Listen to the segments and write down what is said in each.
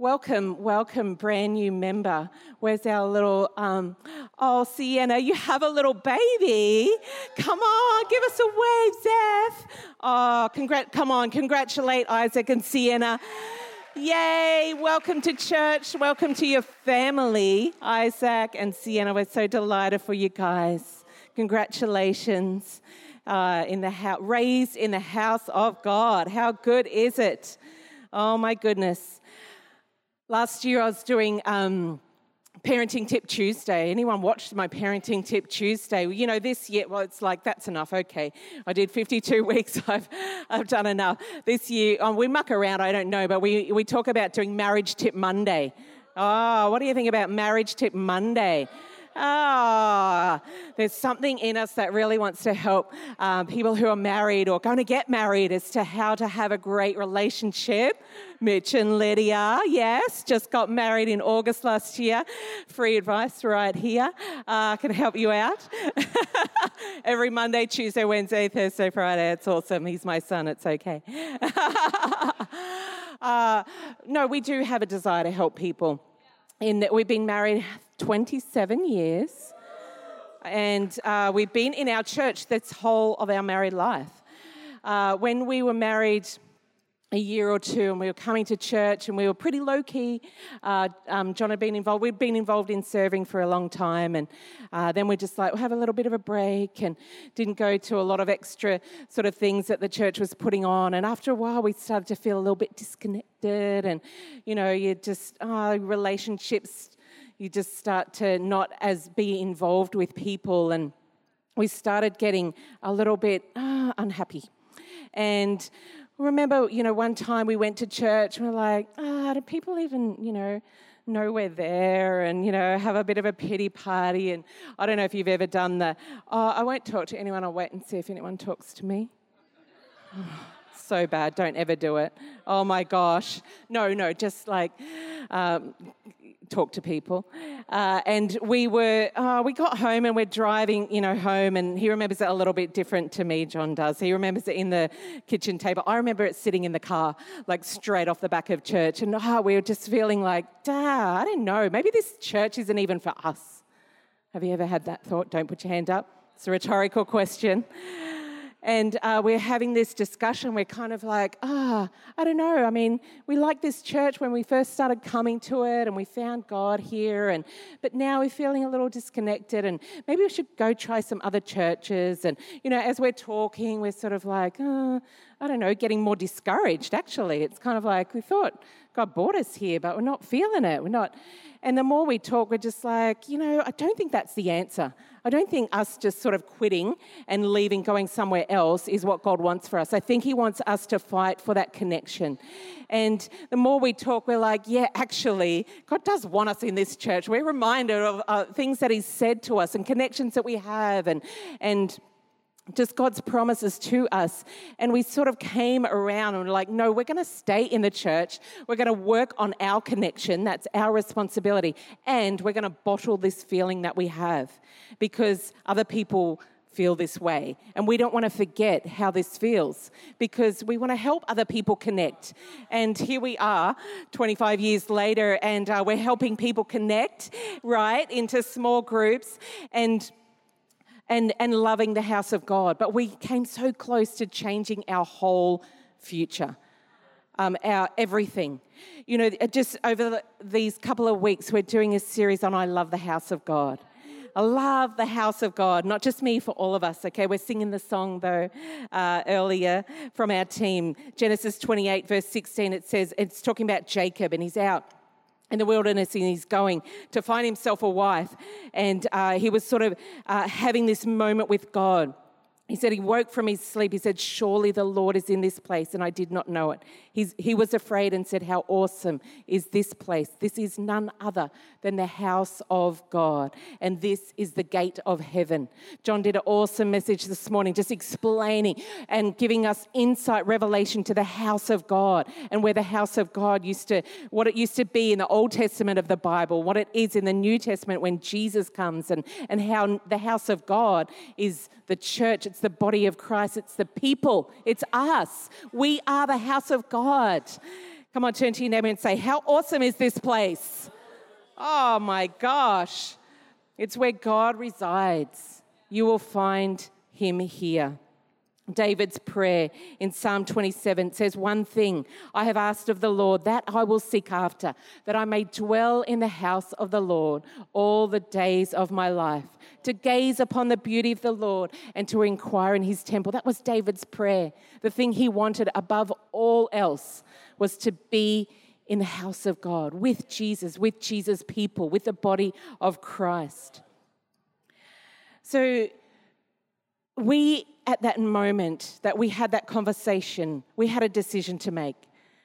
Welcome, brand new member. Where's our little, Sienna, you have a little baby. Come on, give us a wave, Zeph. Oh, congratulate Isaac and Sienna. Yay, welcome to church. Welcome to your family, Isaac and Sienna. We're so delighted for you guys. Congratulations. Raised in the house of God. How good is it? Oh, my goodness. Last year I was doing Parenting Tip Tuesday. Anyone watched my Parenting Tip Tuesday? You know, this year, well, it's like, that's enough. Okay, I did 52 weeks. I've done enough. This year, we muck around, I don't know, but we talk about doing Marriage Tip Monday. Oh, what do you think about Marriage Tip Monday? Ah, there's something in us that really wants to help people who are married or going to get married as to how to have a great relationship. Mitch and Lydia, yes, just got married in August last year. Free advice right here. Can help you out. Every Monday, Tuesday, Wednesday, Thursday, Friday. It's awesome. He's my son. It's okay. No, we do have a desire to help people. In that we've been married 27 years and we've been in our church this whole of our married life. When we were married a year or two and we were coming to church and we were pretty low-key, John had been involved. We'd been involved in serving for a long time and then we're just like, we'll have a little bit of a break and didn't go to a lot of extra sort of things that the church was putting on. And after a while, we started to feel a little bit disconnected. And, you know, you just, relationships, you just start to not as be involved with people. And we started getting a little bit unhappy. And I remember, you know, one time we went to church and we're like, do people even, you know we're there and, you know, have a bit of a pity party? And I don't know if you've ever done the, I won't talk to anyone, I'll wait and see if anyone talks to me. So bad, don't ever do it. Oh my gosh. No, just like talk to people. And we got home and we're driving, you know, home and he remembers it a little bit different to me, John does. He remembers it in the kitchen table. I remember it sitting in the car, like straight off the back of church. And we were just feeling like, I don't know, maybe this church isn't even for us. Have you ever had that thought? Don't put your hand up. It's a rhetorical question. And we're having this discussion. We're kind of like, I don't know. I mean, we liked this church when we first started coming to it and we found God here. But now we're feeling a little disconnected and maybe we should go try some other churches. And, you know, as we're talking, we're sort of like, I don't know, getting more discouraged, actually. It's kind of like we thought God brought us here, but we're not feeling it. And the more we talk, we're just like, you know, I don't think that's the answer. I don't think us just sort of quitting and leaving, going somewhere else is what God wants for us. I think he wants us to fight for that connection. And the more we talk, we're like, yeah, actually, God does want us in this church. We're reminded of things that he's said to us and connections that we have and just God's promises to us. And we sort of came around and were like, no, we're going to stay in the church. We're going to work on our connection. That's our responsibility. And we're going to bottle this feeling that we have because other people feel this way. And we don't want to forget how this feels because we want to help other people connect. And here we are 25 years later and we're helping people connect, right, into small groups and loving the house of God. But we came so close to changing our whole future, our everything. You know, just over these couple of weeks, we're doing a series on I Love the House of God. I love the house of God, not just me, for all of us, okay? We're singing the song, though, earlier from our team. Genesis 28, verse 16, it says, it's talking about Jacob, and he's out in the wilderness and he's going to find himself a wife. And he was sort of having this moment with God. He said he woke from his sleep. He said, surely the Lord is in this place and I did not know it. He was afraid and said, how awesome is this place? This is none other than the house of God. And this is the gate of heaven. John did an awesome message this morning, just explaining and giving us insight, revelation to the house of God and where the house of God what it used to be in the Old Testament of the Bible, what it is in the New Testament when Jesus comes and how the house of God is the church. It's the body of Christ. It's the people. It's us. We are the house of God. Come on, turn to your neighbour and say, how awesome is this place? Oh my gosh. It's where God resides. You will find him here. David's prayer in Psalm 27 says, one thing I have asked of the Lord, that I will seek after, that I may dwell in the house of the Lord all the days of my life, to gaze upon the beauty of the Lord and to inquire in his temple. That was David's prayer. The thing he wanted above all else was to be in the house of God, with Jesus' people, with the body of Christ. So we, at that moment that we had that conversation, we had a decision to make.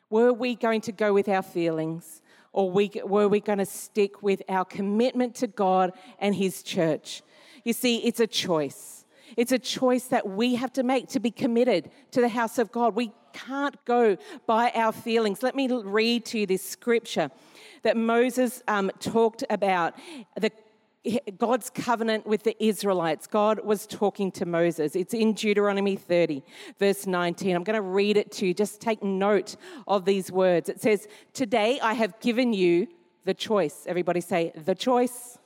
Were we going to go with our feelings, or were we going to stick with our commitment to God and his church? You see, it's a choice. It's a choice that we have to make to be committed to the house of God. We can't go by our feelings. Let me read to you this scripture that Moses talked about, God's covenant with the Israelites. God was talking to Moses. It's in Deuteronomy 30, verse 19. I'm going to read it to you. Just take note of these words. It says, today I have given you the choice. Everybody say, the choice.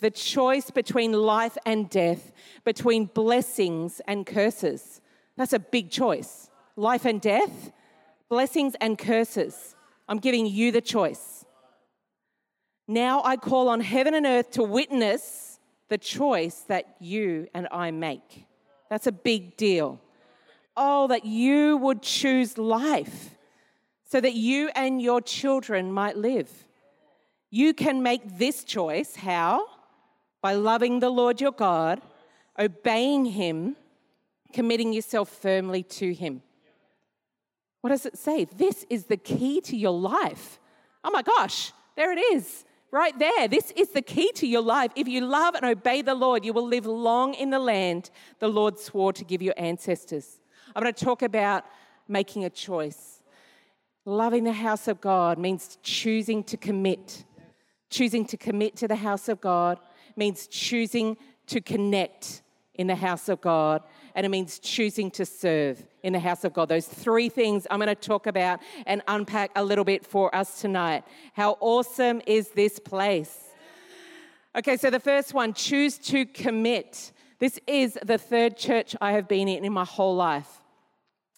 The choice between life and death, between blessings and curses. That's a big choice. Life and death, blessings and curses. I'm giving you the choice. Now I call on heaven and earth to witness the choice that you and I make. That's a big deal. Oh, that you would choose life so that you and your children might live. You can make this choice. How? By loving the Lord your God, obeying him, committing yourself firmly to him. What does it say? This is the key to your life. Oh my gosh, there it is. Right there, this is the key to your life. If you love and obey the Lord, you will live long in the land the Lord swore to give your ancestors. I'm going to talk about making a choice. Loving the house of God means choosing to commit. Choosing to commit to the house of God means choosing to connect in the house of God, and it means choosing to serve in the house of God. Those three things I'm going to talk about and unpack a little bit for us tonight. How awesome is this place? Okay, so the first one, choose to commit. This is the third church I have been in my whole life.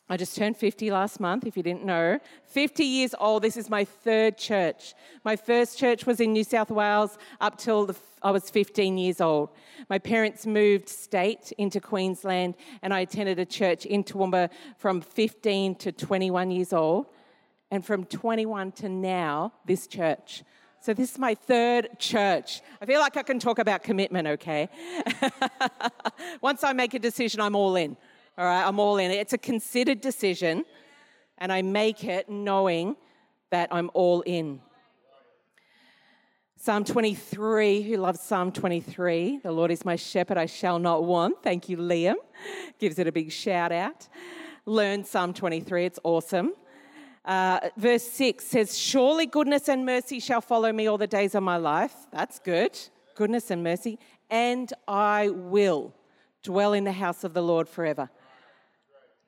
I just turned 50 last month, if you didn't know. 50 years old, this is my third church. My first church was in New South Wales up till I was 15 years old. My parents moved state into Queensland, and I attended a church in Toowoomba from 15 to 21 years old. And from 21 to now, this church. So this is my third church. I feel like I can talk about commitment, okay? Once I make a decision, I'm all in. All right, I'm all in. It's a considered decision, and I make it knowing that I'm all in. Psalm 23, who loves Psalm 23? The Lord is my shepherd, I shall not want. Thank you, Liam. Gives it a big shout out. Learn Psalm 23, it's awesome. Verse 6 says, surely goodness and mercy shall follow me all the days of my life. That's good. Goodness and mercy. And I will dwell in the house of the Lord forever.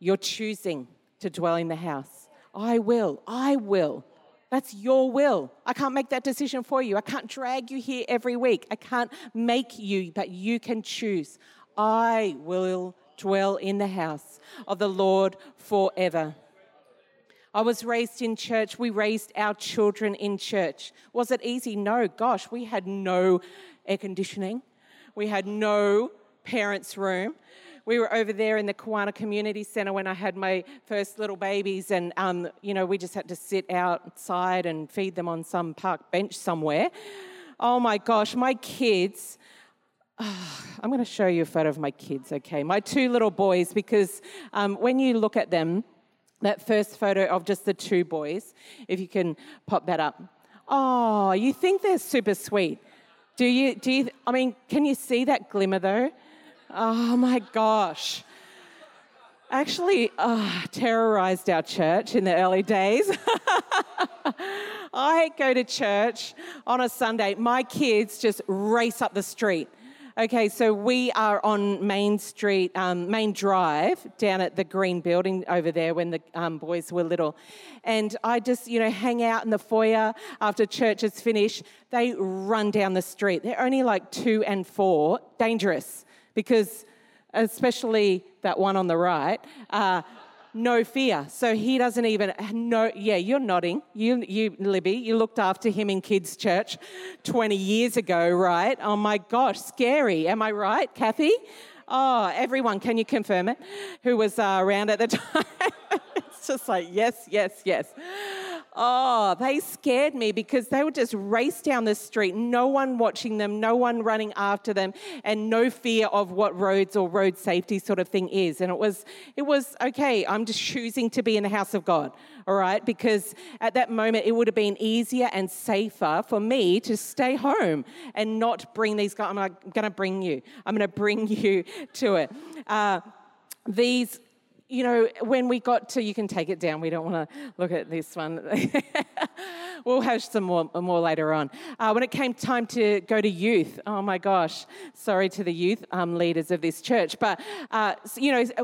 You're choosing to dwell in the house. I will. I will. That's your will. I can't make that decision for you. I can't drag you here every week. I can't make you, but you can choose. I will dwell in the house of the Lord forever. I was raised in church. We raised our children in church. Was it easy? No. Gosh, we had no air conditioning. We had no parents' room. We were over there in the Kiwana Community Centre when I had my first little babies, and we just had to sit outside and feed them on some park bench somewhere. Oh my gosh, my kids. Oh, I'm going to show you a photo of my kids, okay? My two little boys, because when you look at them, that first photo of just the two boys, if you can pop that up. Oh, you think they're super sweet. Do you? I mean, can you see that glimmer though? Oh my gosh. Actually, terrorized our church in the early days. I go to church on a Sunday. My kids just race up the street. Okay, so we are on Main Street, Main Drive, down at the green building over there when the boys were little. And I just, hang out in the foyer after church is finished. They run down the street. They're only like 2 and 4, dangerous, because especially that one on the right, no fear. So he doesn't even know. Yeah, you're nodding. You, Libby, you looked after him in kids' church 20 years ago, right? Oh, my gosh, scary. Am I right, Kathy? Oh, everyone, can you confirm it? Who was around at the time? It's just like, yes, yes, yes. Oh, they scared me because they would just race down the street, no one watching them, no one running after them, and no fear of what roads or road safety sort of thing is. And it was okay, I'm just choosing to be in the house of God, all right? Because at that moment, it would have been easier and safer for me to stay home and not bring these guys. I'm like, I'm going to bring you to it. These... when we got to, you can take it down. We don't want to look at this one. We'll have some more later on. When it came time to go to youth, oh my gosh, sorry to the youth leaders of this church. But,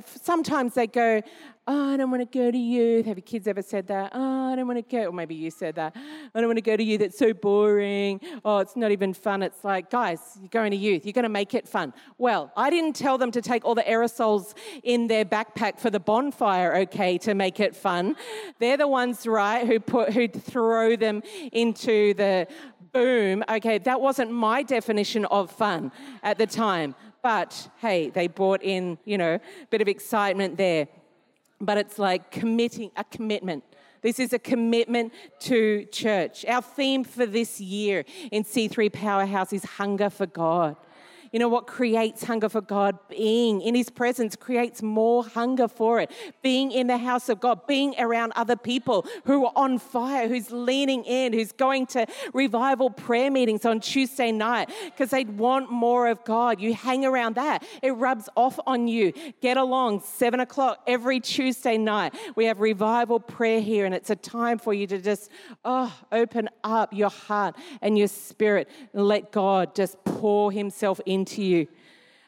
sometimes they go, oh, I don't want to go to youth. Have your kids ever said that? Oh, I don't want to go. Or maybe you said that. I don't want to go to youth. It's so boring. Oh, it's not even fun. It's like, guys, you're going to youth. You're going to make it fun. Well, I didn't tell them to take all the aerosols in their backpack for the bonfire, okay, to make it fun. They're the ones, right, who throw them into the boom. Okay, that wasn't my definition of fun at the time. But, hey, they brought in, a bit of excitement there. But it's like a commitment. This is a commitment to church. Our theme for this year in C3 Powerhouse is hunger for God. You know what creates hunger for God? Being in His presence creates more hunger for it. Being in the house of God, being around other people who are on fire, who's leaning in, who's going to revival prayer meetings on Tuesday night because they want more of God. You hang around that. It rubs off on you. Get along, 7 o'clock every Tuesday night. We have revival prayer here, and it's a time for you to just open up your heart and your spirit and let God just pour Himself into you.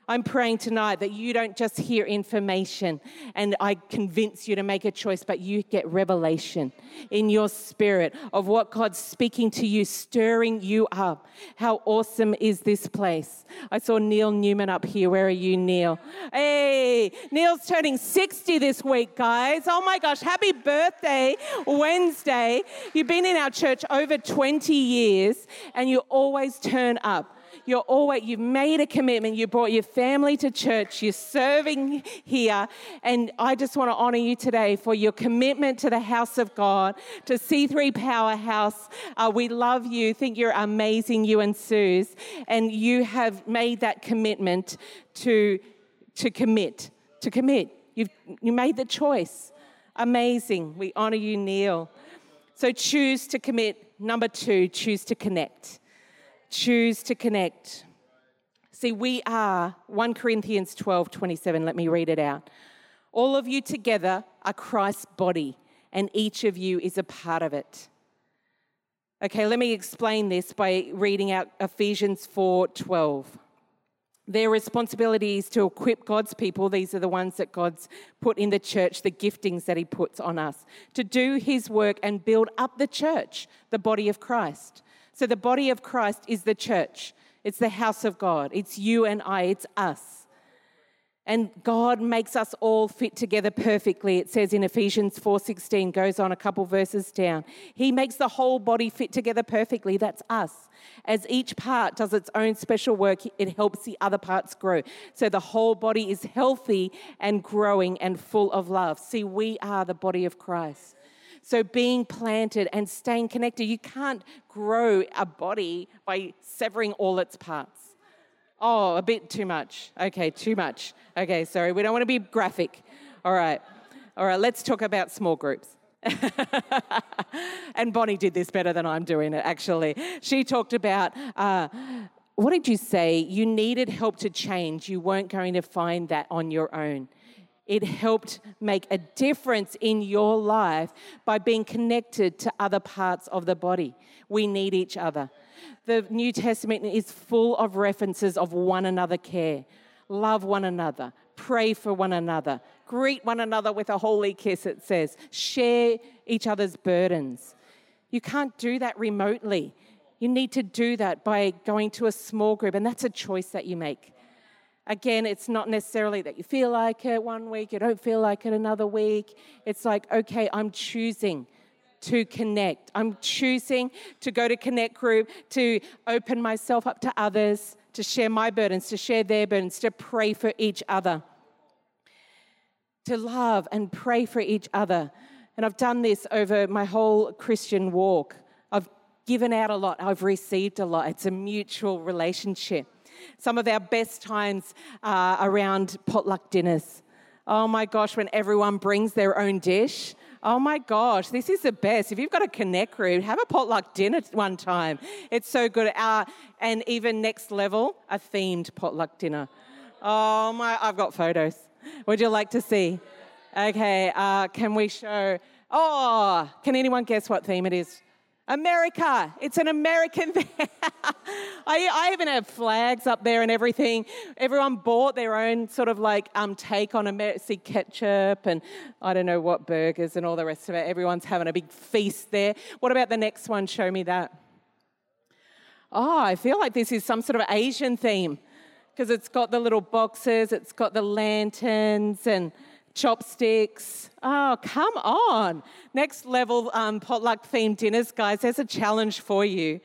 I'm praying tonight that you don't just hear information and I convince you to make a choice, but you get revelation in your spirit of what God's speaking to you, stirring you up. How awesome is this place? I saw Neil Newman up here. Where are you, Neil? Hey, Neil's turning 60 this week, guys. Oh my gosh, happy birthday, Wednesday. You've been in our church over 20 years and you always turn up. You've made a commitment. You brought your family to church. You're serving here. And I just want to honor you today for your commitment to the house of God, to C3 Powerhouse. We love you. Think you're amazing, you and Suze. And you have made that commitment to commit. You made the choice. Amazing. We honor you, Neil. So choose to commit. Number 2, choose to connect. Choose to connect. See, we are 1 Corinthians 12:27. Let me read it out. All of you together are Christ's body, and each of you is a part of it. Okay, let me explain this by reading out Ephesians 4:12. Their responsibility is to equip God's people. These are the ones that God's put in the church, the giftings that He puts on us, to do His work and build up the church, the body of Christ. So the body of Christ is the church. It's the house of God. It's you and I. It's us. And God makes us all fit together perfectly. It says in Ephesians 4:16, goes on a couple verses down. He makes the whole body fit together perfectly. That's us. As each part does its own special work, it helps the other parts grow. So the whole body is healthy and growing and full of love. See, we are the body of Christ. So being planted and staying connected, you can't grow a body by severing all its parts. Oh, a bit too much. Okay, too much. Okay, sorry, we don't want to be graphic. All right, let's talk about small groups. And Bonnie did this better than I'm doing it, actually. She talked about... what did you say? You needed help to change. You weren't going to find that on your own. it helped make a difference in your life by being connected to other parts of the body. We need each other. The New Testament is full of references of one another care. Love one another. Pray for one another. Greet one another with a holy kiss, it says. Share each other's burdens. You can't do that remotely. You need to do that by going to a small group, and that's a choice that you make. Again, it's not necessarily that you feel like it one week, you don't feel like it another week. It's like, okay, I'm choosing to connect. I'm choosing to go to Connect Group, to open myself up to others, to share my burdens, to share their burdens, to pray for each other, to love and pray for each other. And I've done this over my whole Christian walk. I've given out a lot. I've received a lot. It's a mutual relationship. Some of our best times are around potluck dinners. Oh my gosh, when everyone brings their own dish. Oh my gosh, this is the best. If you've got a Connect Group, have a potluck dinner one time. It's so good. And even next level, a themed potluck dinner. Oh my, I've got photos. Would you like to see? Okay, can we show? Oh, can anyone guess what theme it is? America. It's an American thing. I even have flags up there and everything. Everyone bought their own sort of like take on America. See, ketchup and I don't know what burgers and all the rest of it. Everyone's having a big feast there. What about the next one? Show me that. Oh, I feel like this is some sort of Asian theme because it's got the little boxes. It's got the lanterns and chopsticks. Oh, come on. Next level potluck themed dinners, guys. There's a challenge for you.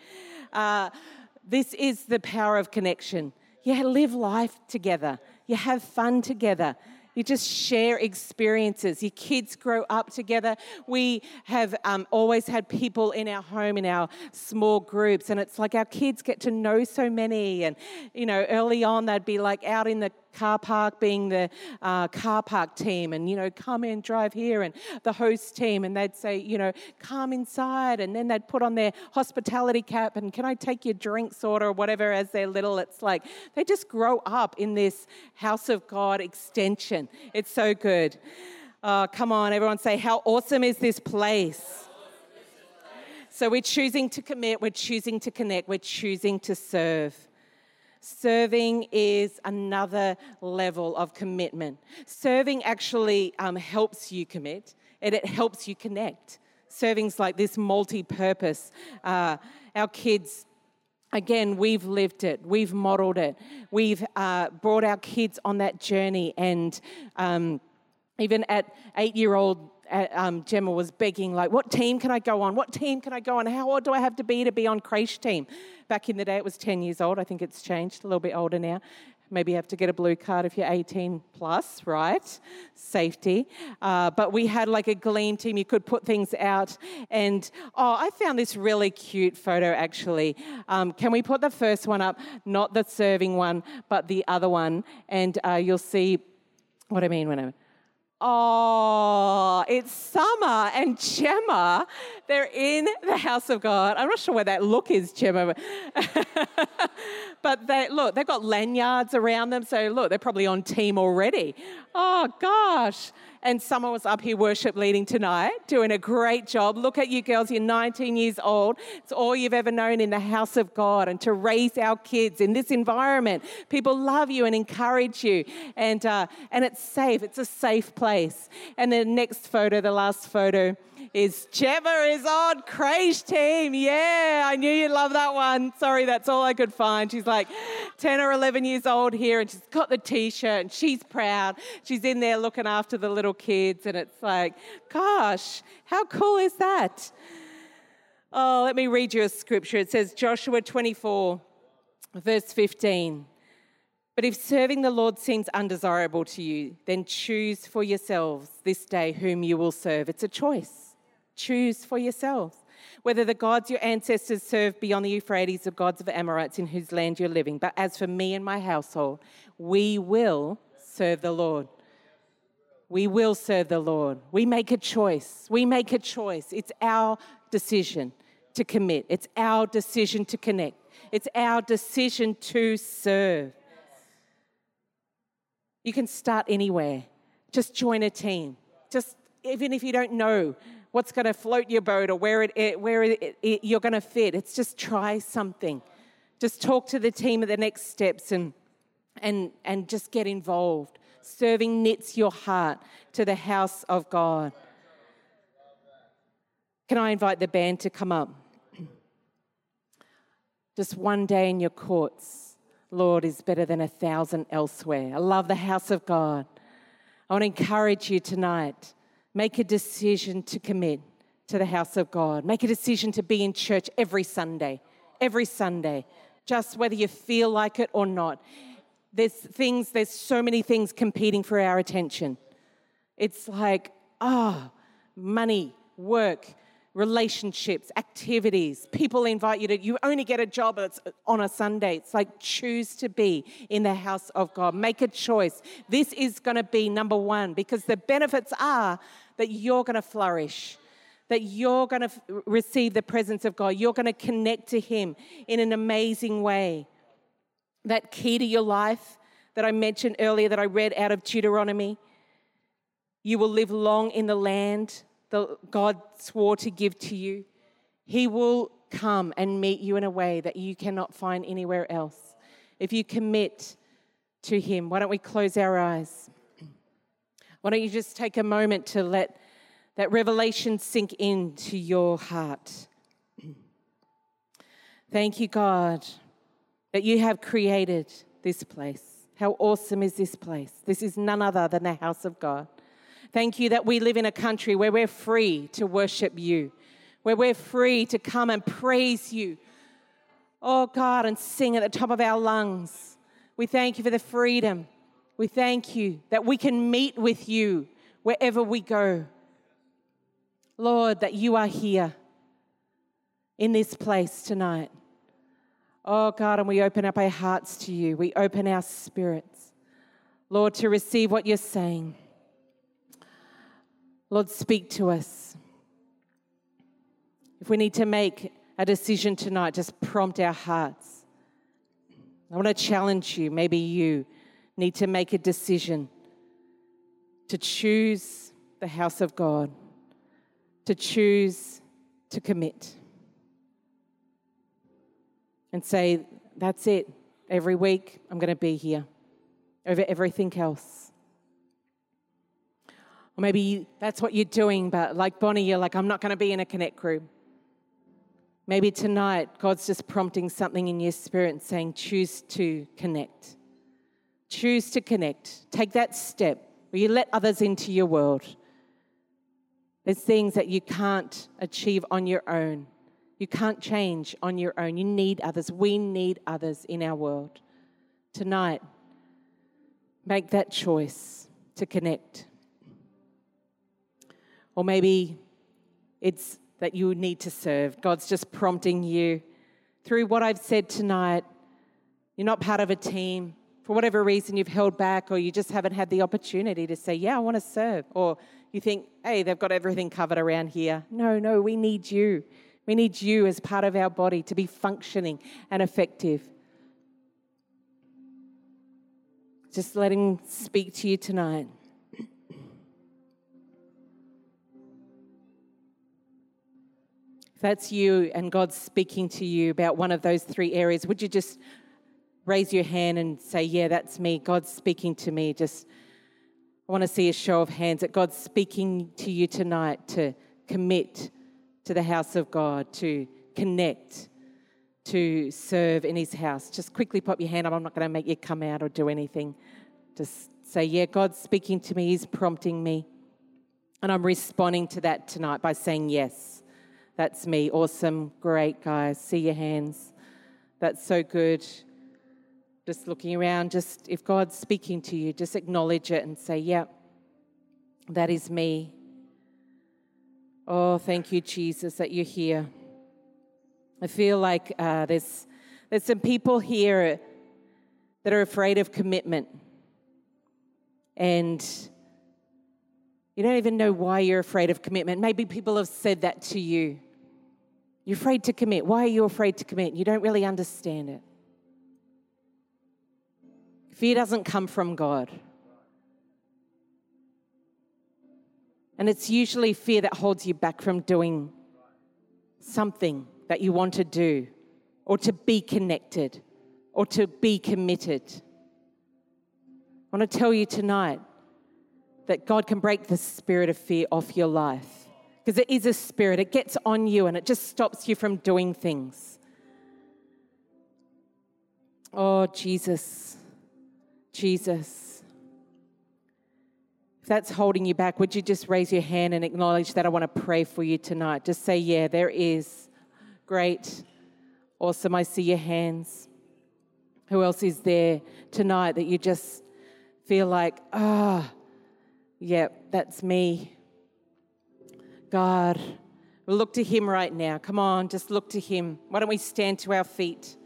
This is the power of connection. You live life together. You have fun together. You just share experiences. Your kids grow up together. We have always had people in our home, in our small groups, and it's like our kids get to know so many. And, you know, early on they'd be like out in the car park being the car park team and, you know, come in, drive here, and the host team. And they'd say, you know, come inside. And then they'd put on their hospitality cap and can I take your drinks order or whatever as they're little. It's like they just grow up in this house of God extension. It's so good. Come on, everyone say, how awesome is this place? So we're choosing to commit, we're choosing to connect, we're choosing to serve. Serving is another level of commitment. Serving actually helps you commit and it helps you connect. Serving's like this multi-purpose. Our kids... Again, we've lived it. We've modelled it. We've brought our kids on that journey. And even at 8-year-old, Gemma was begging, like, what team can I go on? What team can I go on? How old do I have to be on creche team? Back in the day, it was 10 years old. I think it's changed, a little bit older now. Maybe you have to get a blue card if you're 18 plus, right? Safety. But we had like a Gleam team. You could put things out. And, oh, I found this really cute photo, actually. Can we put the first one up? Not the serving one, but the other one. And you'll see what I mean when I'm... Oh, it's Summer and Gemma. They're in the house of God. I'm not sure where that look is, Gemma. But they've got lanyards around them. So look, they're probably on team already. Oh, gosh. And Summer was up here worship leading tonight, doing a great job. Look at you girls. You're 19 years old. It's all you've ever known in the house of God. And to raise our kids in this environment, people love you and encourage you. And it's safe. It's a safe place. And the next photo, the last photo, is Gemma is on creche team. Yeah, I knew you'd love that one. Sorry, that's all I could find. She's like 10 or 11 years old here and she's got the T-shirt and she's proud. She's in there looking after the little kids and it's like, gosh, how cool is that? Oh, let me read you a scripture. It says Joshua 24, verse 15. But if serving the Lord seems undesirable to you, then choose for yourselves this day whom you will serve. It's a choice. Choose for yourselves. Whether the gods your ancestors served beyond the Euphrates or gods of Amorites in whose land you're living. But as for me and my household, we will serve the Lord. We will serve the Lord. We make a choice. We make a choice. It's our decision to commit. It's our decision to connect. It's our decision to serve. You can start anywhere. just join a team. Just even if you don't know what's going to float your boat or where you're going to fit, it's just try something. Just talk to the team at the next steps and just get involved. Serving knits your heart to the house of God. Can I invite the band to come up? Just one day in your courts, Lord, is better than 1,000 elsewhere. I love the house of God. I want to encourage you tonight. Make a decision to commit to the house of God. Make a decision to be in church every Sunday. Every Sunday. Just whether you feel like it or not. There's so many things competing for our attention. It's like, money, work, relationships, activities. People invite you to, you only get a job on a Sunday. It's like, choose to be in the house of God. Make a choice. This is going to be number one, because the benefits are that you're going to flourish, that you're going to receive the presence of God. You're going to connect to Him in an amazing way. That key to your life that I mentioned earlier, that I read out of Deuteronomy, you will live long in the land that God swore to give to you. He will come and meet you in a way that you cannot find anywhere else. If you commit to Him, why don't we close our eyes? Why don't you just take a moment to let that revelation sink into your heart? Thank you, God, that you have created this place. How awesome is this place? This is none other than the house of God. Thank you that we live in a country where we're free to worship you, where we're free to come and praise you, oh God, and sing at the top of our lungs. We thank you for the freedom. We thank you that we can meet with you wherever we go. Lord, that you are here in this place tonight. Oh, God, and we open up our hearts to you. We open our spirits, Lord, to receive what you're saying. Lord, speak to us. If we need to make a decision tonight, just prompt our hearts. I want to challenge you. Maybe you need to make a decision to choose the house of God, to choose to commit. And say, that's it. Every week, I'm going to be here over everything else. Or maybe that's what you're doing, but like Bonnie, you're like, I'm not going to be in a connect group. Maybe tonight, God's just prompting something in your spirit and saying, choose to connect. Choose to connect. Take that step where you let others into your world. There's things that you can't achieve on your own. You can't change on your own. You need others. We need others in our world. Tonight, make that choice to connect. Or maybe it's that you need to serve. God's just prompting you through what I've said tonight. You're not part of a team. For whatever reason, you've held back, or you just haven't had the opportunity to say, yeah, I want to serve. Or you think, hey, they've got everything covered around here. No, we need you. We need you as part of our body to be functioning and effective. Just let Him speak to you tonight. If that's you and God's speaking to you about one of those three areas, would you just raise your hand and say, yeah, that's me. God's speaking to me. Just, I want to see a show of hands that God's speaking to you tonight to commit to the house of God, to connect, to serve in His house. Just quickly pop your hand up. I'm not going to make you come out or do anything. Just say, yeah, God's speaking to me. He's prompting me. And I'm responding to that tonight by saying, yes, that's me. Awesome. Great, guys. See your hands. That's so good. Just looking around. Just if God's speaking to you, just acknowledge it and say, yeah, that is me. Oh, thank you, Jesus, that you're here. I feel like there's some people here that are afraid of commitment. And you don't even know why you're afraid of commitment. Maybe people have said that to you. You're afraid to commit. Why are you afraid to commit? You don't really understand it. Fear doesn't come from God. And it's usually fear that holds you back from doing something that you want to do, or to be connected, or to be committed. I want to tell you tonight that God can break the spirit of fear off your life, because it is a spirit. It gets on you and it just stops you from doing things. Oh, Jesus, Jesus. If that's holding you back, would you just raise your hand and acknowledge that? I want to pray for you tonight. Just say, yeah, there is. Great. Awesome. I see your hands. Who else is there tonight that you just feel like, yeah, that's me. God, we'll look to him right now. Come on, just look to him. Why don't we stand to our feet?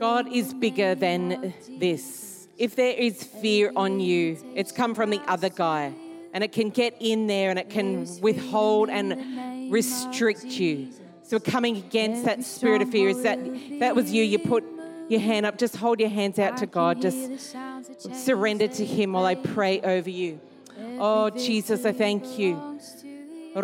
God is bigger than this. If there is fear on you, it's come from the other guy, and it can get in there and it can withhold and restrict you. So we're coming against that spirit of fear. Is that, if that was you, you put your hand up, just hold your hands out to God, just surrender to him while I pray over you. Oh, Jesus, I thank you. God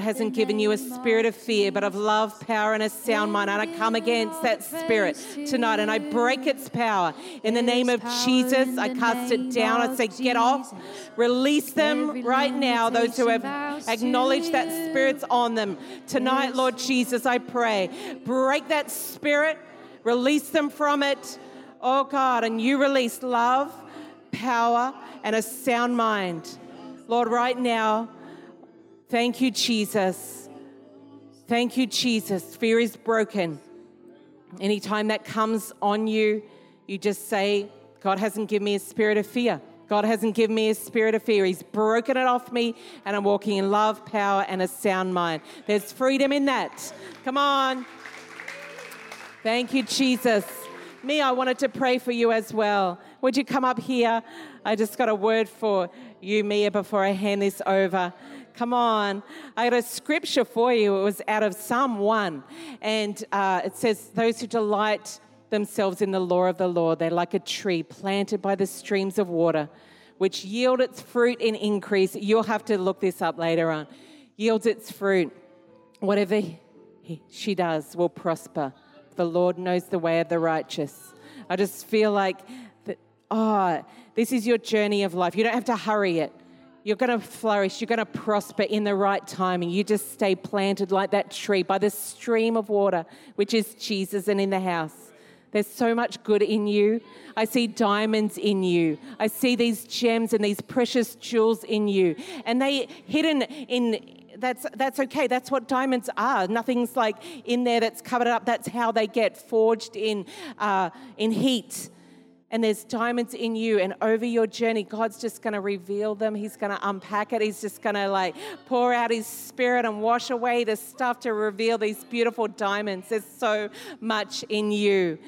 hasn't given you a spirit of fear, but of love, power, and a sound mind. And I come against that spirit tonight, and I break its power. In the name of Jesus, I cast it down. I say, get off. Release them right now, those who have acknowledged that spirit's on them. Tonight, Lord Jesus, I pray, break that spirit, release them from it. Oh, God, and you release love, power, and a sound mind. Lord, right now, thank you, Jesus. Thank you, Jesus. Fear is broken. Anytime that comes on you, you just say, God hasn't given me a spirit of fear. God hasn't given me a spirit of fear. He's broken it off me, and I'm walking in love, power, and a sound mind. There's freedom in that. Come on. Thank you, Jesus. Mia, I wanted to pray for you as well. Would you come up here? I just got a word for you, Mia, before I hand this over. Come on. I got a scripture for you. It was out of Psalm 1. And it says, those who delight themselves in the law of the Lord, they're like a tree planted by the streams of water, which yield its fruit in increase. You'll have to look this up later on. Yields its fruit. Whatever she does will prosper. The Lord knows the way of the righteous. I just feel like, this is your journey of life. You don't have to hurry it. You're going to flourish. You're going to prosper in the right timing. You just stay planted like that tree by the stream of water, which is Jesus, and in the house. There's so much good in you. I see diamonds in you. I see these gems and these precious jewels in you. And they hidden in... That's okay. That's what diamonds are. Nothing's like in there that's covered up. That's how they get forged in heat. And there's diamonds in you, and over your journey, God's just going to reveal them. He's going to unpack it. He's just going to pour out his spirit and wash away the stuff to reveal these beautiful diamonds. There's so much in you.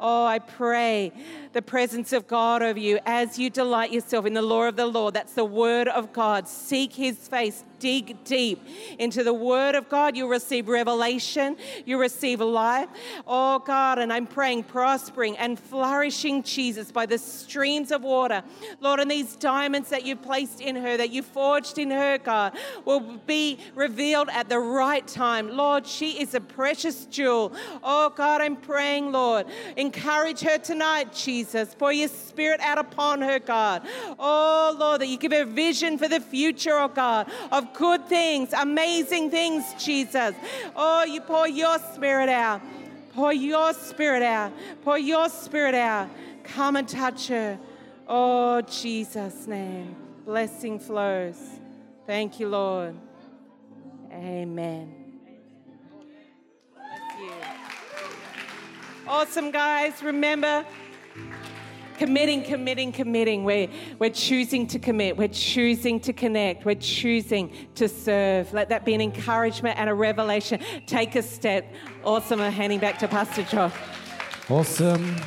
Oh, I pray the presence of God over you as you delight yourself in the law of the Lord. That's the word of God. Seek his face. Dig deep into the word of God. You'll receive revelation. You'll receive life. Oh, God, and I'm praying prospering and flourishing, Jesus, by the streams of water. Lord, and these diamonds that you placed in her, that you forged in her, God, will be revealed at the right time. Lord, she is a precious jewel. Oh, God, I'm praying, Lord, encourage her tonight, Jesus, pour your spirit out upon her, God. Oh, Lord, that you give her vision for the future, oh, God, of good things, amazing things, Jesus. Oh, you pour your spirit out. Pour your spirit out. Pour your spirit out. Come and touch her. Oh, Jesus' name. Blessing flows. Thank you, Lord. Amen. Thank you. Awesome, guys. Remember, committing. We're choosing to commit. We're choosing to connect. We're choosing to serve. Let that be an encouragement and a revelation. Take a step. Awesome. I'm handing back to Pastor Jeff. Awesome.